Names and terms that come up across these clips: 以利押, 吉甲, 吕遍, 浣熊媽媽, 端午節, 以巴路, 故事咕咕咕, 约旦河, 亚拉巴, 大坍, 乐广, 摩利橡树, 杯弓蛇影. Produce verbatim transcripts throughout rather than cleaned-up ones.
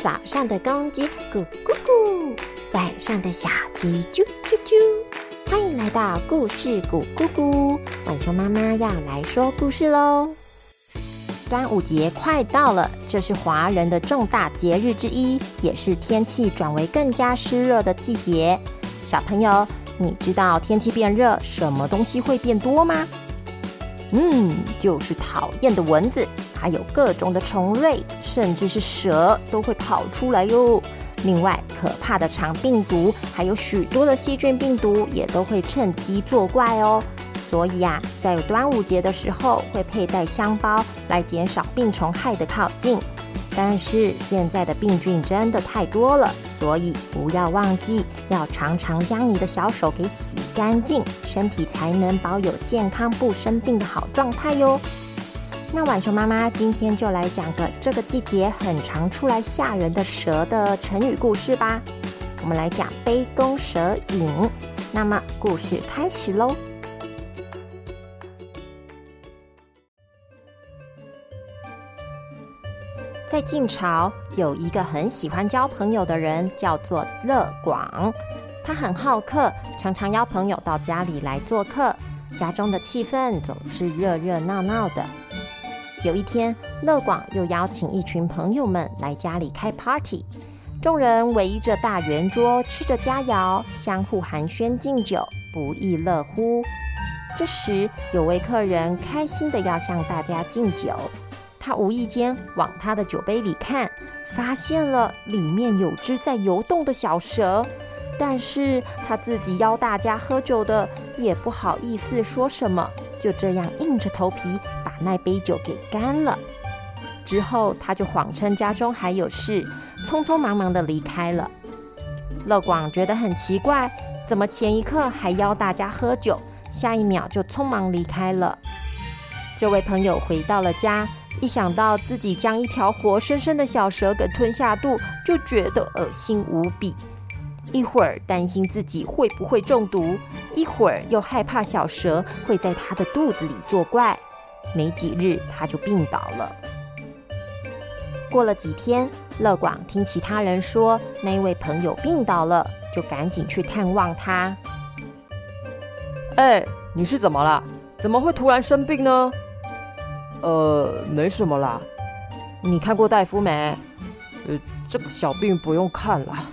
早上的公鸡咕咕咕，晚上的小鸡啾啾啾。欢迎来到故事咕咕咕，浣熊妈妈要来说故事喽。端午节快到了，这是华人的重大节日之一，也是天气转为更加湿热的季节。小朋友，你知道天气变热，什么东西会变多吗？嗯，就是讨厌的蚊子，还有各种的虫类，甚至是蛇都会跑出来哟。另外，可怕的肠病毒，还有许多的细菌病毒也都会趁机作怪哦。所以啊，在端午节的时候会佩戴香包来减少病虫害的靠近。但是现在的病菌真的太多了，所以不要忘记要常常将你的小手给洗干净，身体才能保有健康不生病的好状态哟。那浣熊妈妈今天就来讲个这个季节很常出来吓人的蛇的成语故事吧。我们来讲杯弓蛇影。那么故事开始喽。在晋朝，有一个很喜欢交朋友的人，叫做乐广。他很好客，常常邀朋友到家里来做客，家中的气氛总是热热闹闹的。有一天，乐广又邀请一群朋友们来家里开 party， 众人围着大圆桌吃着佳肴，相互寒暄敬酒，不亦乐乎。这时，有位客人开心的要向大家敬酒，他无意间往他的酒杯里看，发现了里面有只在游动的小蛇，但是他自己邀大家喝酒的，也不好意思说什么，就这样硬着头皮把那杯酒给干了。之后他就谎称家中还有事，匆匆忙忙的离开了。乐广觉得很奇怪，怎么前一刻还邀大家喝酒，下一秒就匆忙离开了。这位朋友回到了家，一想到自己将一条活生生的小蛇给吞下肚，就觉得恶心无比。一会儿担心自己会不会中毒，一会儿又害怕小蛇会在他的肚子里作怪。没几日，他就病倒了。过了几天，乐广听其他人说那位朋友病倒了，就赶紧去探望他。哎，你是怎么了？怎么会突然生病呢？呃，没什么啦。你看过大夫没？呃，这个小病不用看啦。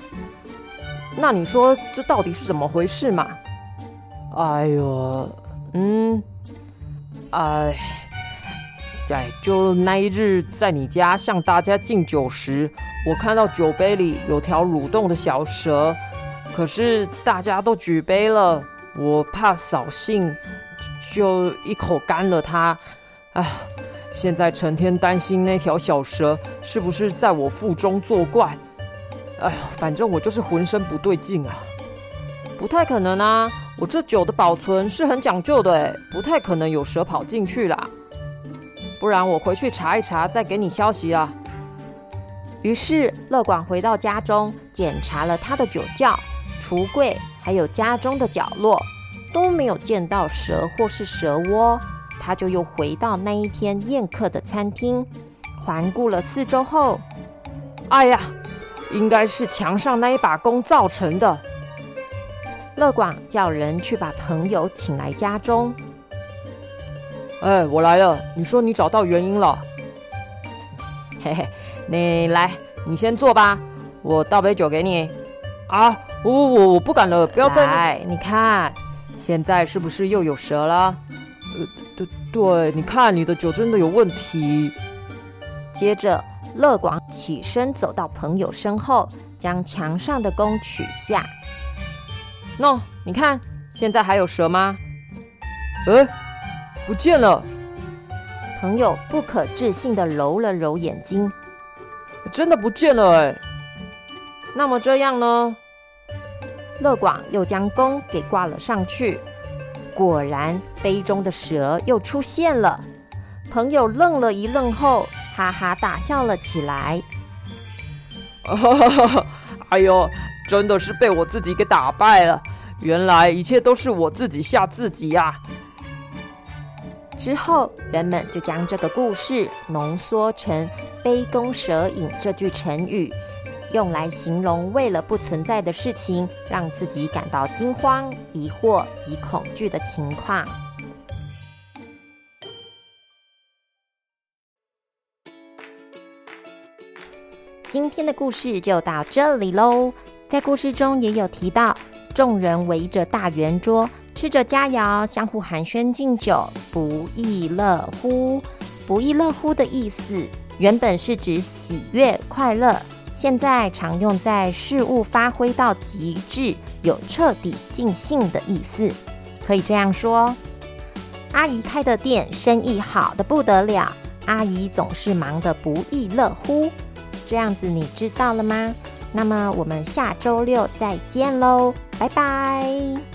那你说这到底是怎么回事嘛？哎呦，嗯，哎，哎，就那一日在你家向大家敬酒时，我看到酒杯里有条蠕动的小蛇，可是大家都举杯了，我怕扫兴，就一口干了它。哎，现在成天担心那条小蛇是不是在我腹中作怪。哎呀，反正我就是浑身不对劲啊。不太可能啊，我这酒的保存是很讲究的，哎，不太可能有蛇跑进去啦。不然我回去查一查，再给你消息啊。于是乐广回到家中，检查了他的酒窖、橱柜，还有家中的角落，都没有见到蛇或是蛇窝。他就又回到那一天宴客的餐厅，环顾了四周后，哎呀，应该是墙上那一把弓造成的。乐广叫人去把朋友请来家中。哎，我来了，你说你找到原因了？嘿嘿，你来，你先坐吧，我倒杯酒给你。啊，我我我不敢了，不要再来。你看，现在是不是又有蛇了？对对，你看你的酒真的有问题。接着，乐广起身走到朋友身后，将墙上的弓取下。喏，你看，现在还有蛇吗？哎，不见了。朋友不可置信地揉了揉眼睛，真的不见了哎。那么这样呢？乐广又将弓给挂了上去。果然，杯中的蛇又出现了。朋友愣了一愣后，哈哈大笑了起来。哎呦，真的是被我自己给打败了！原来一切都是我自己吓自己呀！之后，人们就将这个故事浓缩成“杯弓蛇影”这句成语，用来形容为了不存在的事情让自己感到惊慌、疑惑及恐惧的情况。今天的故事就到这里咯。在故事中也有提到，众人围着大圆桌吃着佳肴，相互寒暄敬酒，不亦乐乎。不亦乐乎的意思原本是指喜悦快乐，现在常用在事物发挥到极致，有彻底尽兴的意思。可以这样说，阿姨开的店生意好得不得了，阿姨总是忙得不亦乐乎。这样子你知道了吗？那么我们下周六再见咯，拜拜。